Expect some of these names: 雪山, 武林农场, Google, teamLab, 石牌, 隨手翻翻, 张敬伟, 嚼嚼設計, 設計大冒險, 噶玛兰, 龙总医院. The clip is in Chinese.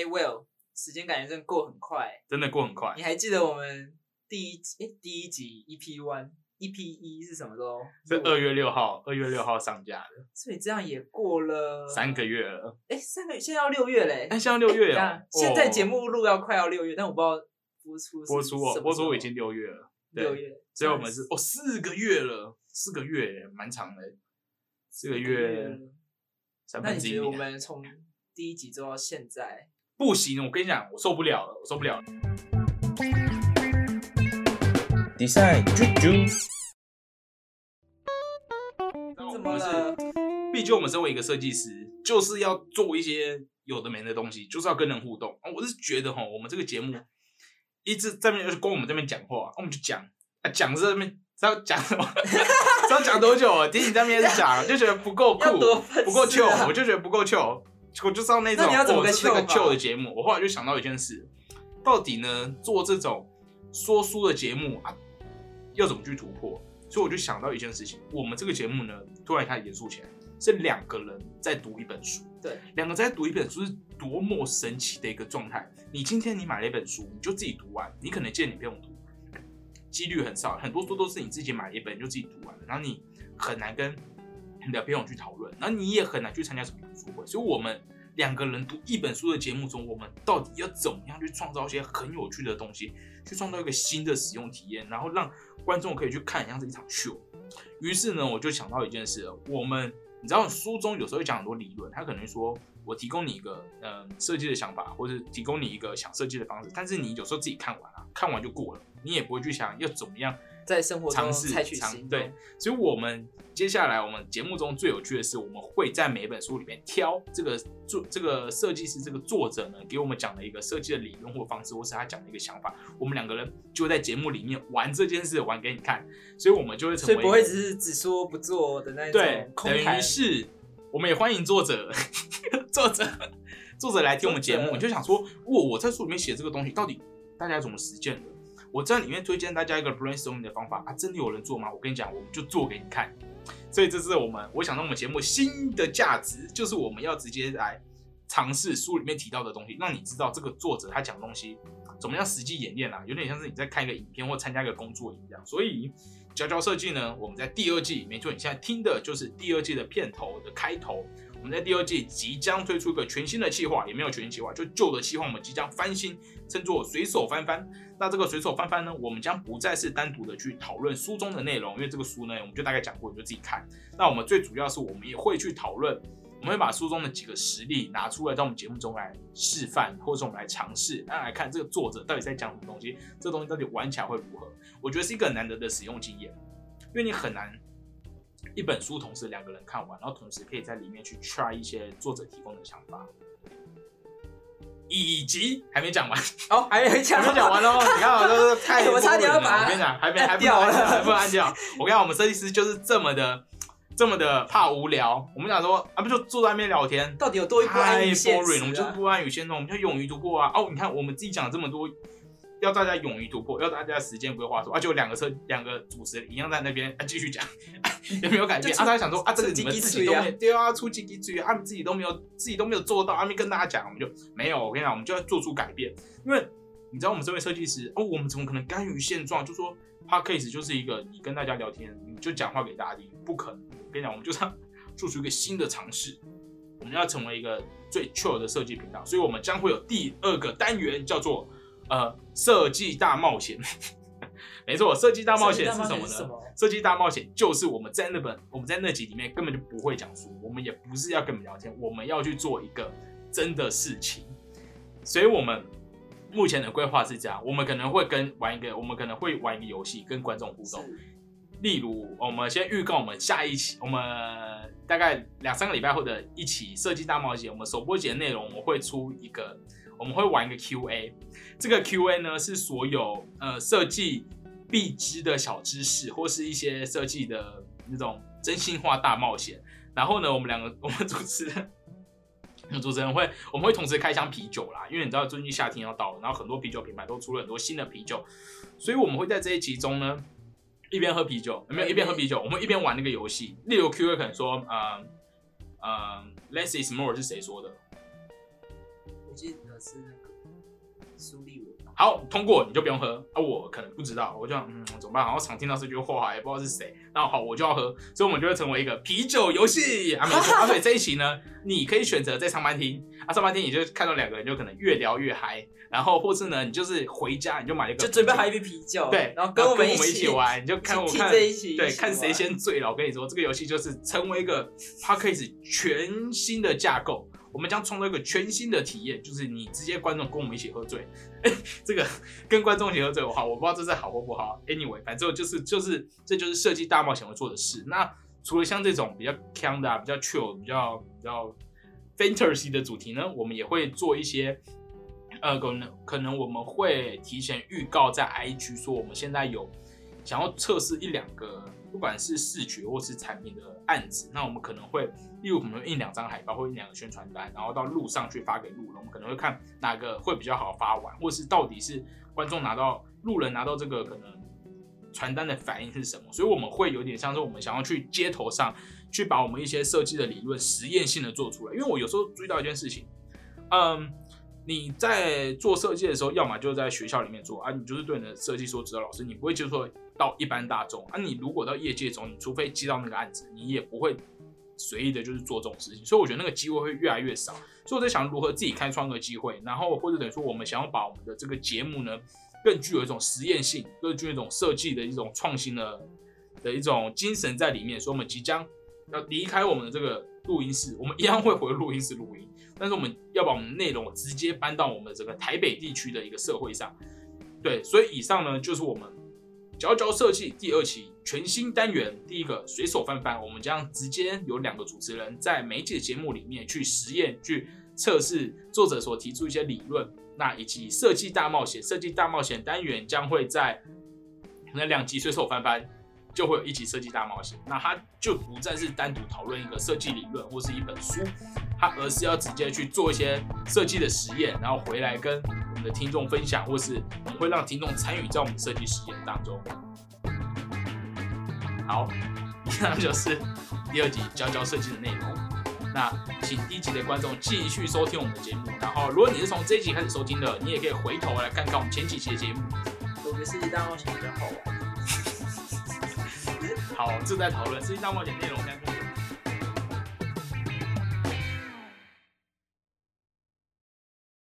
哎、欸、，Will， 时间感觉真的过很快、欸，真的过很快。你还记得我们第一集 EP1 是什么时候？是2月6号上架的。所以这样也过了3个月了。哎、欸，3个月，现在要6月嘞、欸。哎、欸，现在6月了、欸。现在节目录要快要6月，但我不知道播出已经6月了。6月。所以我们是4个月了，4个月蛮长的、欸。4个月。那你觉得我们从第一集做到现在？不行，我跟你讲，我受不了了。Design Juju， 怎么了？毕竟我们身为一个设计师，就是要做一些有的没的东西，就是要跟人互动。我是觉得我们这个节目一直在那边跟我们这边讲话，我们就讲啊讲这边。要讲什么？要讲多久啊？听你在那边讲，就觉得不够酷，不够chill，我就觉得不够chill，我就知道那种我是那个chill的节目。我后来就想到一件事，到底呢做这种说书的节目啊，要怎么去突破？所以我就想到一件事情，我们这个节目呢，突然开始严肃起来，是2个人在读一本书。对，2个人在读一本书是多么神奇的一个状态。你今天你买了一本书，你就自己读完，你可能借你朋友读。几率很少，很多书都是你自己买一本就自己读完了，然后你很难跟你的朋友去讨论，然后你也很难去参加什么读书会。所以，我们2个人读一本书的节目中，我们到底要怎么样去创造一些很有趣的东西，去创造一个新的使用体验，然后让观众可以去看，像是一场秀。于是呢，我就想到一件事了，我们你知道书中有时候会讲很多理论，他可能说我提供你一个设计的想法，或者提供你一个想设计的方式，但是你有时候自己看完了、啊，看完就过了。你也不会去想要怎么样在生活中采取行动，对，所以我们接下来我们节目中最有趣的是，我们会在每一本书里面挑这个设计师这个作者呢给我们讲的一个设计的理论或方式，或是他讲的一个想法，我们2个人就在节目里面玩这件事，玩给你看，所以我们就会成为，所以不会只说不做的那一种空谈。对，等于是我们也欢迎作者来听我们节目，你就想说，我在书里面写这个东西，到底大家怎么实践的？我在里面推荐大家一个 brainstorming 的方法啊，真的有人做吗？我跟你讲，我们就做给你看。所以这是我想到我们节目新的价值，就是我们要直接来尝试书里面提到的东西，让你知道这个作者他讲的东西怎么样实际演练啦、啊，有点像是你在看一个影片或参加一个工作营这样。所以佼佼设计呢，我们在第2季里面，就你现在听的就是第2季的片头的开头。我们在第2季即将推出一个全新的企划，也没有全新企划，就旧的企划我们即将翻新，称作随手翻翻。那这个随手翻翻呢，我们将不再是单独的去讨论书中的内容，因为这个书呢，我们就大概讲过，你就自己看。那我们最主要是我们也会去讨论，我们会把书中的几个实例拿出来，到我们节目中来示范，或者是我们来尝试，让来看这个作者到底在讲什么东西，这个东西到底玩起来会如何。我觉得是一个很难得的使用经验，因为你很难。一本书同时2个人看完，然后同时可以在里面去 try 一些作者提供的想法，以及还没讲完哦，还没讲完哦。你看，我太我差点要把我跟你讲，还掉了，还不能按掉。我跟你讲，我们设计师就是这么的怕无聊。我们讲说啊，不就坐在那边聊天，到底有多不安于现实、啊？我们就是不安于现状，我们就勇于突破啊！哦，你看我们自己讲了这么多。要大家勇于突破，要大家时间规划说，而且有两个主持人一样在那边继续讲，也没有改变。大家想说这个你们自己都没对啊，出几滴嘴啊，自己都没有做到，没跟大家讲，我们就没有。我跟你讲，我们就要做出改变，因为你知道我们身为设计师我们怎么可能甘于现状？就说 podcast 就是一个你跟大家聊天，你就讲话给大家听，不可能。我跟你讲，我们就是要做出一个新的尝试，我们要成为一个最 chill 的设计频道，所以我们将会有第2个单元叫做。设计大冒险，没错，设计大冒险是什么呢？设计大冒险就是我们在那集里面根本就不会讲书，我们也不是要跟你们聊天，我们要去做一个真的事情。所以我们目前的规划是这样，我们可能会玩一个游戏跟观众互动。例如，我们先预告我们下一期，我们大概2-3个礼拜后的一期设计大冒险，我们首播节的内容我们会出一个。我们会玩一个 QA， 这个 QA 呢是所有设计必知的小知识，或是一些设计的那种真心话大冒险。然后呢，我们主持人我们会同时开箱啤酒啦，因为你知道最近夏天要到了，然后很多啤酒品牌都出了很多新的啤酒，所以我们会在这一集中呢一边喝啤酒，有没有一边喝啤酒，我们一边玩那个游戏。例如 QA 可能说，less is more 是谁说的？记得是那个苏立文。好，通过你就不用喝啊！我可能不知道，我就怎么办？好像常听到这句话，也不知道是谁。那好，我就要喝，所以我们就会成为一个啤酒游戏啊！没错啊，所以这一期呢，你可以选择在上班听啊，上班听你就看到两个人就可能越聊越嗨，然后或是呢，你就是回家你就买一个，就准备喝一杯啤酒，对，然后跟我们一起玩，你就看我看对，看谁先醉了。我跟你说，这个游戏就是成为一个 podcast 全新的架构。我们将创造一个全新的体验，就是你直接观众跟我们一起喝醉，这个跟观众一起喝醉，好，我不知道这是好或不好。Anyway， 反正就是这就是设计大冒险会做的事。那除了像这种比较 camp 的、比较 chill、比较 fantasy 的主题呢，我们也会做一些可能我们会提前预告在 IG 说我们现在有想要测试一两个。不管是视觉或是产品的案子，那我们可能会，例如我们印两张海报或印两个宣传单，然后到路上去发给路人，我们可能会看哪个会比较好发完，或是到底是观众拿到路人拿到这个可能传单的反应是什么，所以我们会有点像是我们想要去街头上去把我们一些设计的理论实验性的做出来，因为我有时候注意到一件事情，你在做设计的时候，要么就在学校里面做啊，你就是对你的设计所指导老师，你不会接触到一般大众啊。你如果到业界中，你除非接到那个案子，你也不会随意的就是做这种事情。所以我觉得那个机会会越来越少。所以我在想如何自己开创一个机会，然后或者等于说我们想要把我们的这个节目呢，更具有一种实验性，更具有一种设计的一种创新的一种精神在里面。所以我们即将要离开我们的这个录音室，我们一样会回录音室录音，但是我们要把我们内容直接搬到我们整个台北地区的一个社会上。对，所以以上呢就是我们佼佼设计第二期全新单元第一个随手翻翻，我们将直接有两个主持人在每一期的节目里面去实验、去测试作者所提出一些理论，那以及设计大冒险。设计大冒险单元将会在那两集随手翻翻。就会有一起设计大冒险，那它就不再是单独讨论一个设计理论或是一本书，它而是要直接去做一些设计的实验，然后回来跟我们的听众分享，或是我们会让听众参与在我们设计实验当中。好，以上就是第二集佼佼设计的内容。那请第一集的观众继续收听我们的节目，然后如果你是从这一集开始收听的，你也可以回头来看看我们前几期的节目。我觉得设计大冒险比较好玩。好，正在讨论《设计大冒险》内容。